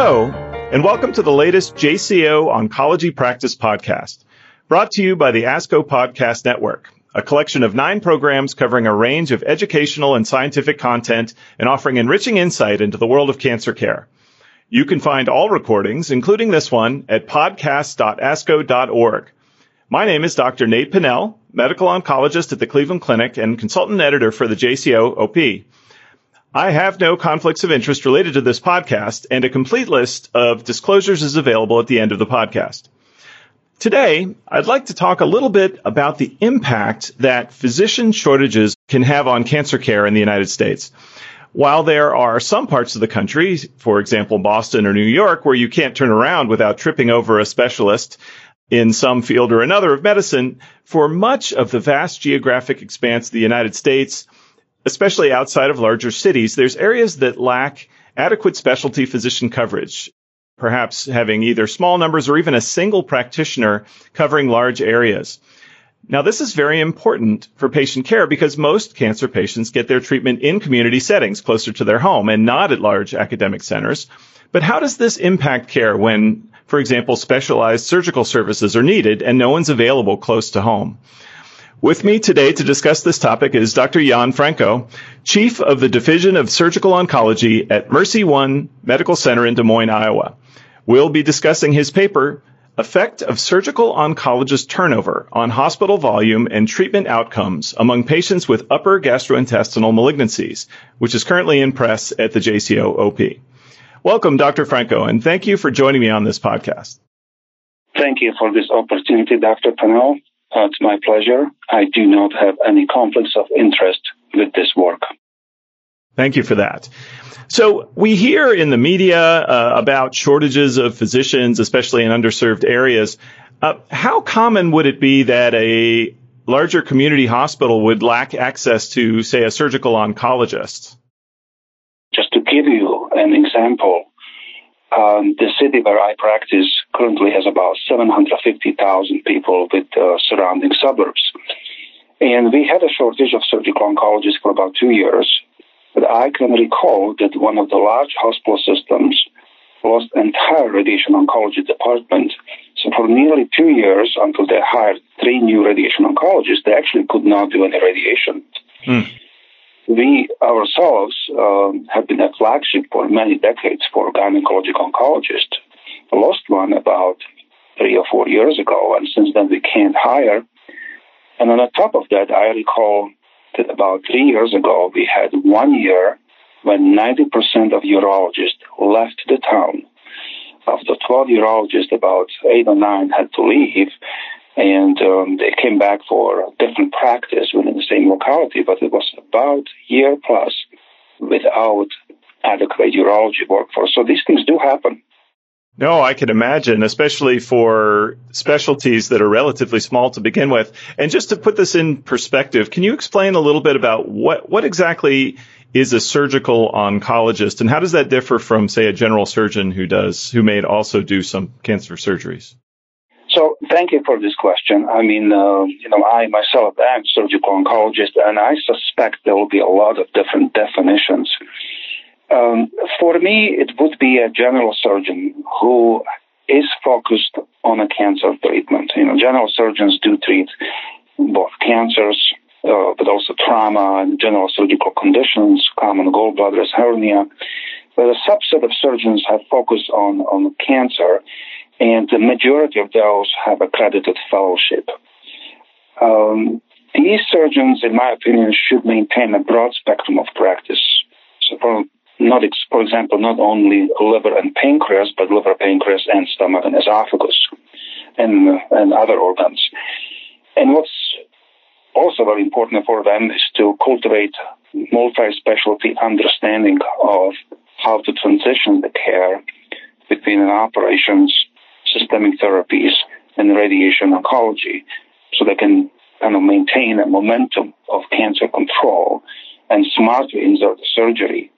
Hello, and welcome to the latest JCO Oncology Practice Podcast, brought to you by the ASCO Podcast Network, a collection of 9 programs covering a range of educational and scientific content and offering enriching insight into the world of cancer care. You can find all recordings, including this one, at podcast.asco.org. My name is Dr. Nate Pennell, medical oncologist at the Cleveland Clinic and consultant editor for the JCOOP. I have no conflicts of interest related to this podcast, and a complete list of disclosures is available at the end of the podcast. Today, I'd like to talk a little bit about the impact that physician shortages can have on cancer care in the United States. While there are some parts of the country, for example, Boston or New York, where you can't turn around without tripping over a specialist in some field or another of medicine, for much of the vast geographic expanse of the United States, especially outside of larger cities, there's areas that lack adequate specialty physician coverage, perhaps having either small numbers or even a single practitioner covering large areas. Now, this is very important for patient care because most cancer patients get their treatment in community settings closer to their home and not at large academic centers. But how does this impact care when, for example, specialized surgical services are needed and no one's available close to home? With me today to discuss this topic is Dr. Jan Franco, Chief of the Division of Surgical Oncology at Mercy One Medical Center in Des Moines, Iowa. We'll be discussing his paper, Effect of Surgical Oncologist Turnover on Hospital Volume and Treatment Outcomes Among Patients with Upper Gastrointestinal Malignancies, which is currently in press at the JCOOP. Welcome, Dr. Franco, and thank you for joining me on this podcast. Thank you for this opportunity, Dr. Pennell. It's my pleasure. I do not have any conflicts of interest with this work. Thank you for that. So we hear in the media about shortages of physicians, especially in underserved areas. How common would it be that a larger community hospital would lack access to, say, a surgical oncologist? Just to give you an example, the city where I practice currently has about 750,000 people with surrounding suburbs. And we had a shortage of surgical oncologists for about 2 years. But I can recall that one of the large hospital systems lost the entire radiation oncology department. So for nearly 2 years, until they hired 3 new radiation oncologists, they actually could not do any radiation. Mm. We ourselves have been a flagship for many decades for gynecologic oncologists. I lost one about 3 or 4 years ago, and since then we can't hire. And on top of that, I recall that about 3 years ago, we had 1 year when 90% of urologists left the town. Of the 12 urologists, about 8 or 9 had to leave, and they came back for a different practice within the same locality, but it was about a year plus without adequate urology workforce. So these things do happen. No, I can imagine, especially for specialties that are relatively small to begin with. And just to put this in perspective, can you explain a little bit about what exactly is a surgical oncologist, and how does that differ from, say, a general surgeon who may also do some cancer surgeries? So thank you for this question. I mean, I myself am a surgical oncologist, and I suspect there will be a lot of different definitions. For me, it would be a general surgeon who is focused on a cancer treatment. General surgeons do treat both cancers, but also trauma and general surgical conditions, common gallbladders, hernia. But a subset of surgeons have focused on cancer, and the majority of those have accredited fellowship. These surgeons, in my opinion, should maintain a broad spectrum of practice. So for example, not only liver and pancreas, but liver, pancreas, and stomach and esophagus and other organs. And what's also very important for them is to cultivate multi-specialty understanding of how to transition the care between operations, systemic therapies, and radiation oncology, so they can maintain a momentum of cancer control and smartly insert surgery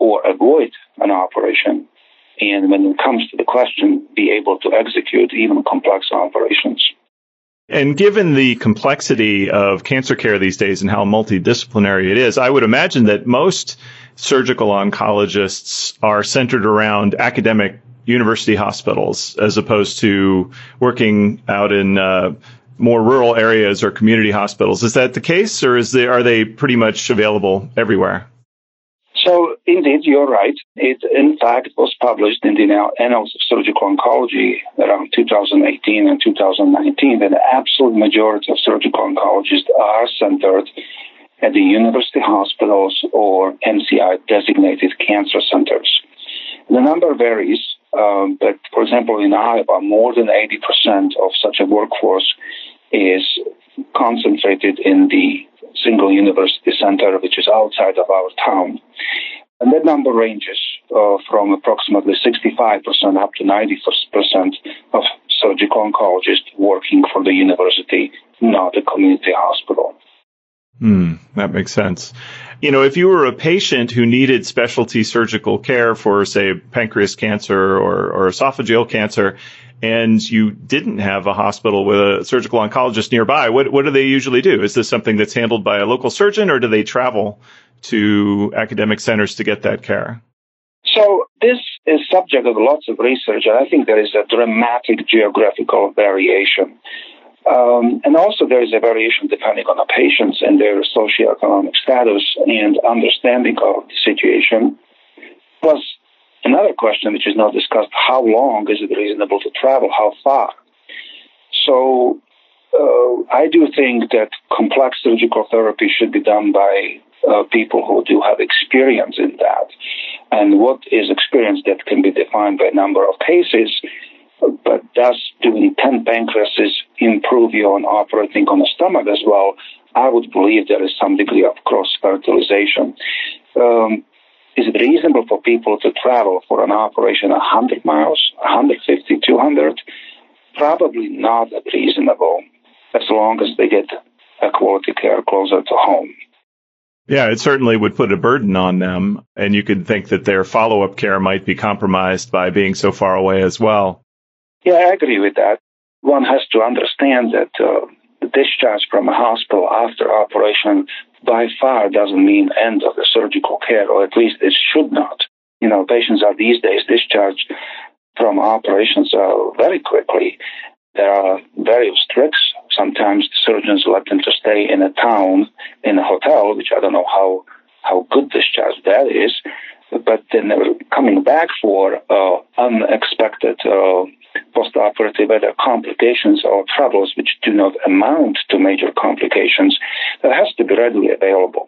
or avoid an operation, and when it comes to the question, be able to execute even complex operations. And given the complexity of cancer care these days and how multidisciplinary it is, I would imagine that most surgical oncologists are centered around academic university hospitals, as opposed to working out in more rural areas or community hospitals. Is that the case, or are they pretty much available everywhere? So, indeed, you're right. It, in fact, was published in the Annals of Surgical Oncology around 2018 and 2019 that the absolute majority of surgical oncologists are centered at the university hospitals or MCI-designated cancer centers. The number varies, but, for example, in Iowa, more than 80% of such a workforce is concentrated in the single university center, which is outside of our town. And that number ranges from approximately 65% up to 90% of surgical oncologists working for the university, not a community hospital. That makes sense. You know, if you were a patient who needed specialty surgical care for, say, pancreas cancer or esophageal cancer, and you didn't have a hospital with a surgical oncologist nearby, what do they usually do? Is this something that's handled by a local surgeon, or do they travel to academic centers to get that care? So this is subject of lots of research, and I think there is a dramatic geographical variation. And also there is a variation depending on the patients and their socioeconomic status and understanding of the situation. Plus, another question which is not discussed, how long is it reasonable to travel? How far? So I do think that complex surgical therapy should be done by people who do have experience in that. And what is experience that can be defined by number of cases, but does doing 10 pancreases improve you on operating on the stomach as well? I would believe there is some degree of cross-fertilization. Is it reasonable for people to travel for an operation 100 miles, 150, 200? Probably not reasonable, as long as they get a quality care closer to home. Yeah, it certainly would put a burden on them, and you could think that their follow-up care might be compromised by being so far away as well. Yeah, I agree with that. One has to understand that the discharge from a hospital after operation by far doesn't mean end of the surgical care, or at least it should not. You know, patients are these days discharged from operations very quickly. There are various tricks. Sometimes surgeons let them to stay in a town, in a hotel, which I don't know how good discharge that is, but then they're coming back for unexpected post-operative either complications or troubles which do not amount to major complications, that has to be readily available.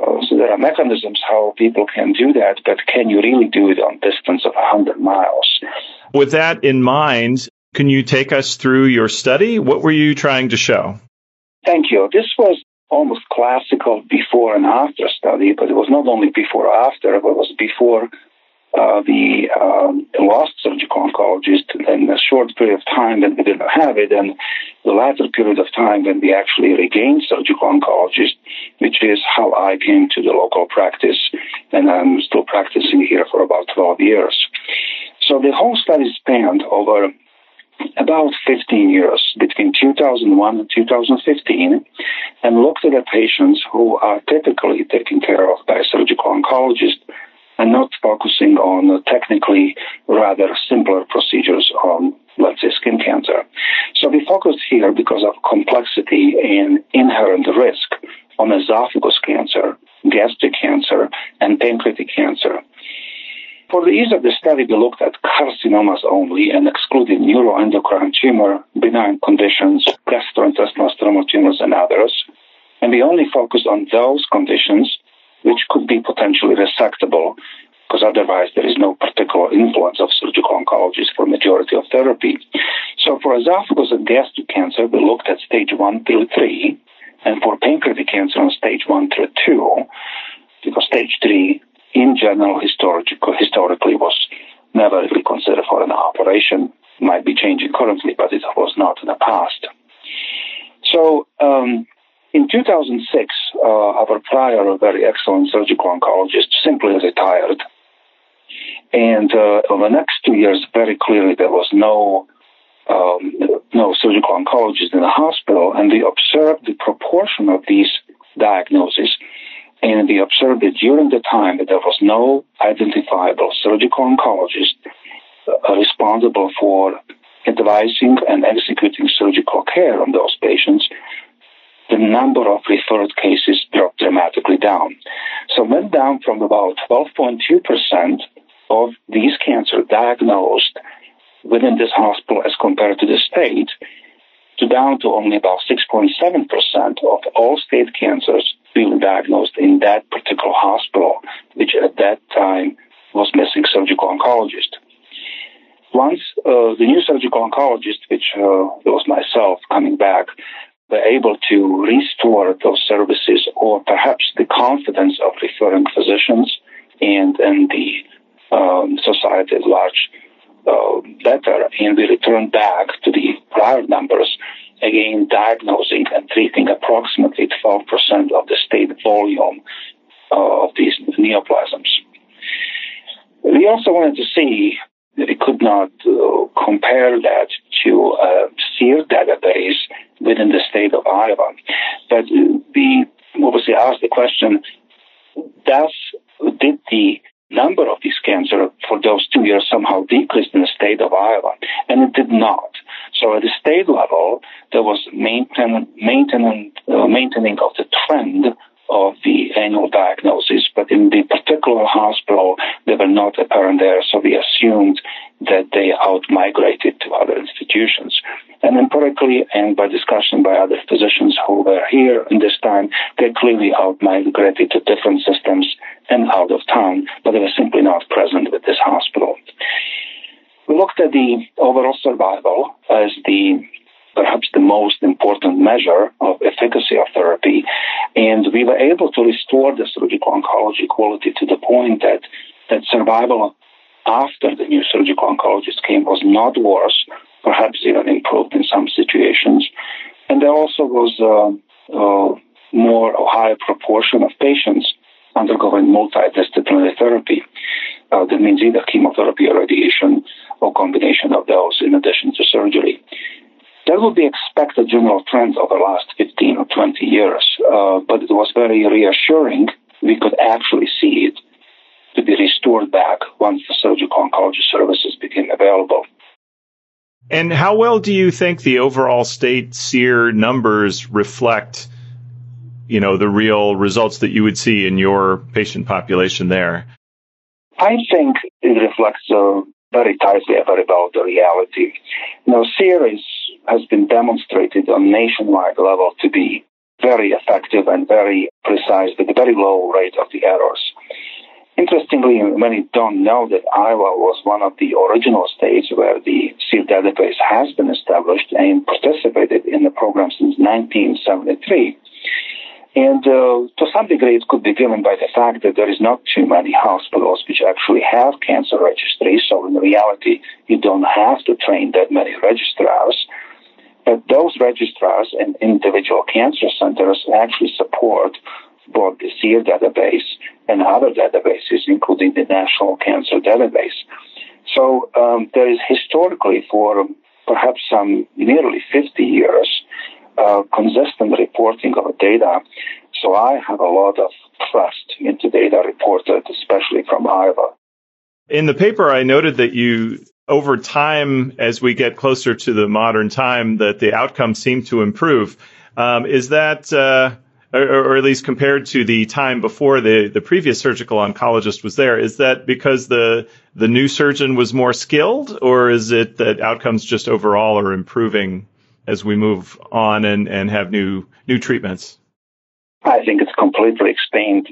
So there are mechanisms how people can do that, but can you really do it on distance of 100 miles? With that in mind, can you take us through your study? What were you trying to show? Thank you. This was almost classical before and after study, but it was not only before or after, but it was before the last surgical oncologist in a short period of time that we didn't have it, and the latter period of time when we actually regained surgical oncologist, which is how I came to the local practice, and I'm still practicing here for about 12 years. So the whole study spanned over about 15 years, between 2001 and 2015, and looked at the patients who are typically taken care of by surgical oncologists, and not focusing on technically rather simpler procedures on, let's say, skin cancer. So we focused here because of complexity and inherent risk on esophagus cancer, gastric cancer, and pancreatic cancer. For the ease of the study, we looked at carcinomas only and excluded neuroendocrine tumor, benign conditions, gastrointestinal stromal tumors, and others. And we only focused on those conditions which could be potentially resectable, because otherwise there is no particular influence of surgical oncologists for majority of therapy. So for esophagus and gastric cancer, we looked at stage 1 through 3, and for pancreatic cancer on stage 1 through 2, because stage 3, in general, historically was never really considered for an operation. It might be changing currently, but it was not in the past. So, in 2006, our prior very excellent surgical oncologist simply retired. And over the next 2 years, very clearly, there was no surgical oncologist in the hospital. And we observed the proportion of these diagnoses. And we observed that during the time that there was no identifiable surgical oncologist, responsible for advising and executing surgical care on those patients, the number of referred cases dropped dramatically down. So went down from about 12.2% of these cancers diagnosed within this hospital as compared to the state, to down to only about 6.7% of all state cancers being diagnosed in that particular hospital, which at that time was missing surgical oncologist. Once the new surgical oncologist, which was myself coming back, were able to restore those services or perhaps the confidence of referring physicians and the society at large better, and we returned back to the prior numbers, again diagnosing and treating approximately 12% of the state volume of these neoplasms. We also wanted to see, we could not compare that to a SEER database within the state of Iowa. But we obviously asked the question, did the number of these cancers for those 2 years somehow decreased in the state of Iowa? And it did not. So at the state level, there was maintaining of the trend of the annual diagnosis, but in the particular hospital, they were not apparent there, so we assumed that they out-migrated to other institutions. And empirically, and by discussion by other physicians who were here in this time, they clearly out-migrated to different systems and out of town, but they were simply not present with this hospital. We looked at the overall survival as the perhaps the most important measure of efficacy of therapy. And we were able to restore the surgical oncology quality to the point that, survival after the new surgical oncologist came was not worse, perhaps even improved in some situations. And there also was a higher proportion of patients undergoing multidisciplinary therapy. That means either chemotherapy or radiation or combination of those in addition to surgery. That would be expected general trends over the last 15 or 20 years, but it was very reassuring. We could actually see it to be restored back once the surgical oncology services became available. And how well do you think the overall state SEER numbers reflect, you know, the real results that you would see in your patient population there? I think it reflects very tightly about the reality. You know, SEER has been demonstrated on nationwide level to be very effective and very precise with a very low rate of the errors. Interestingly, many don't know that Iowa was one of the original states where the SEER database has been established and participated in the program since 1973. And to some degree, it could be driven by the fact that there is not too many hospitals which actually have cancer registries. So in reality, you don't have to train that many registrars. But those registrars and individual cancer centers actually support both the SEER database and other databases, including the National Cancer Database. So there is historically, for perhaps some nearly 50 years, consistent reporting of data. So I have a lot of trust into data reported, especially from Iowa. In the paper, I noted that you, over time, as we get closer to the modern time, that the outcomes seem to improve. Is that, or at least compared to the time before the previous surgical oncologist was there, is that because the new surgeon was more skilled, or is it that outcomes just overall are improving as we move on and have new treatments? I think it's completely explained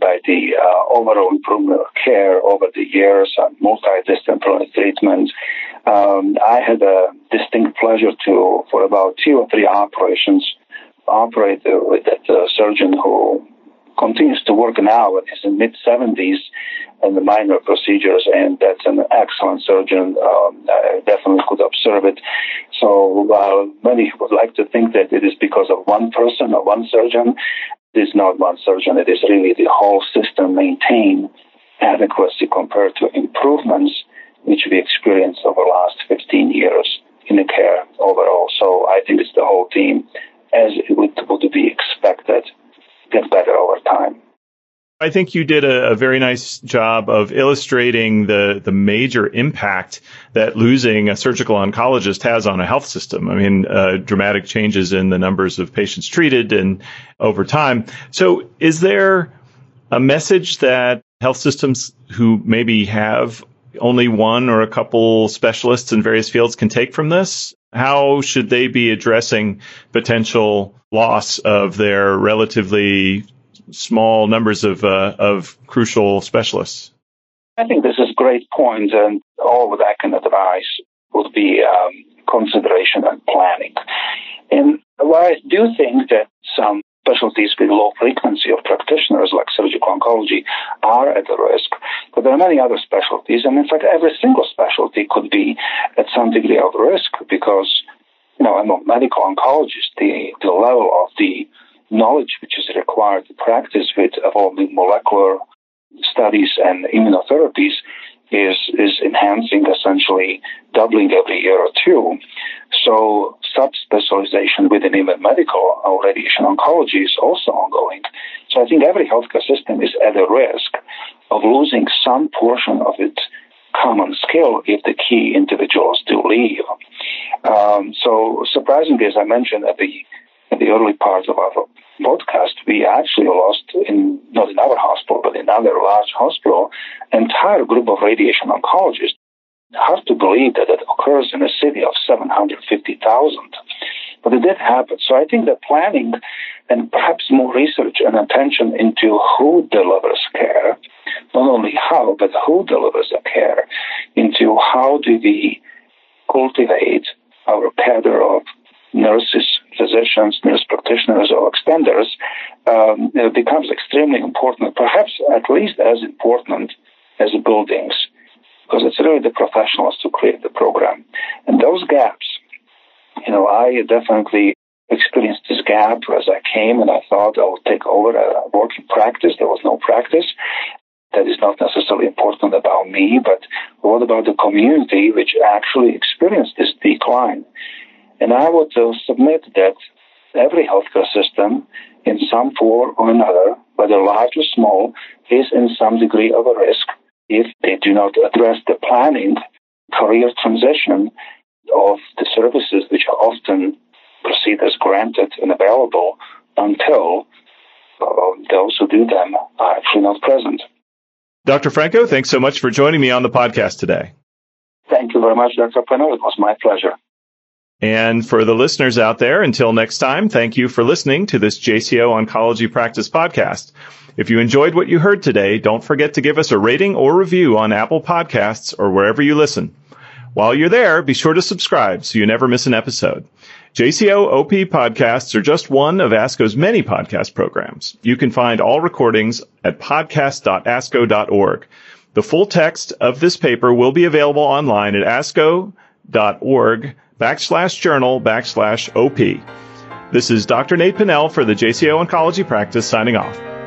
by the overall improvement of care over the years and multidisciplinary treatments. I had a distinct pleasure to, for about 2 or 3 operations, operate with that surgeon who continues to work now and is in mid-70s and the minor procedures, and that's an excellent surgeon. I definitely could observe it. So while many would like to think that it is because of one person or one surgeon, it is not one surgeon. It is really the whole system maintain adequacy compared to improvements which we experienced over the last 15 years in the care overall. So I think it's the whole team, as it would be expected, get better over time. I think you did a very nice job of illustrating the major impact that losing a surgical oncologist has on a health system. I mean, dramatic changes in the numbers of patients treated and over time. So is there a message that health systems who maybe have only one or a couple specialists in various fields can take from this? How should they be addressing potential loss of their relatively small numbers of crucial specialists? I think this is a great point, and all that kind of advice would be consideration and planning. And while I do think that some specialties with low frequency of practitioners like surgical oncology are at the risk, but there are many other specialties, and in fact every single specialty could be at some degree of risk because, you know, I'm a medical oncologist, the level of the knowledge which is required to practice with evolving molecular studies and immunotherapies is enhancing, essentially doubling every year or two. So subspecialization within even medical or radiation oncology is also ongoing. So I think every healthcare system is at a risk of losing some portion of its common skill if the key individuals do leave. So surprisingly, as I mentioned at the early part of our podcast, we actually lost, not in our hospital, but in another large hospital, an entire group of radiation oncologists. Hard to believe that it occurs in a city of 750,000, but it did happen. So I think the planning and perhaps more research and attention into who delivers care, not only how, but who delivers the care, into how do we cultivate our cadre of nurses, physicians, nurse practitioners, or extenders, it becomes extremely important, perhaps at least as important as buildings, because it's really the professionals who create the program. And those gaps, you know, I definitely experienced this gap as I came, and I thought I would take over a working practice. There was no practice. That is not necessarily important about me, but what about the community which actually experienced this decline? And I would submit that every healthcare system, in some form or another, whether large or small, is in some degree of a risk if they do not address the planning, career transition of the services which are often perceived as granted and available until those who do them are actually not present. Dr. Franco, thanks so much for joining me on the podcast today. Thank you very much, Dr. Pennell. It was my pleasure. And for the listeners out there, until next time, thank you for listening to this JCO Oncology Practice Podcast. If you enjoyed what you heard today, don't forget to give us a rating or review on Apple Podcasts or wherever you listen. While you're there, be sure to subscribe so you never miss an episode. JCO OP podcasts are just one of ASCO's many podcast programs. You can find all recordings at podcast.asco.org. The full text of this paper will be available online at asco.org/journal/OP. This is Dr. Nate Pennell for the JCO Oncology Practice signing off.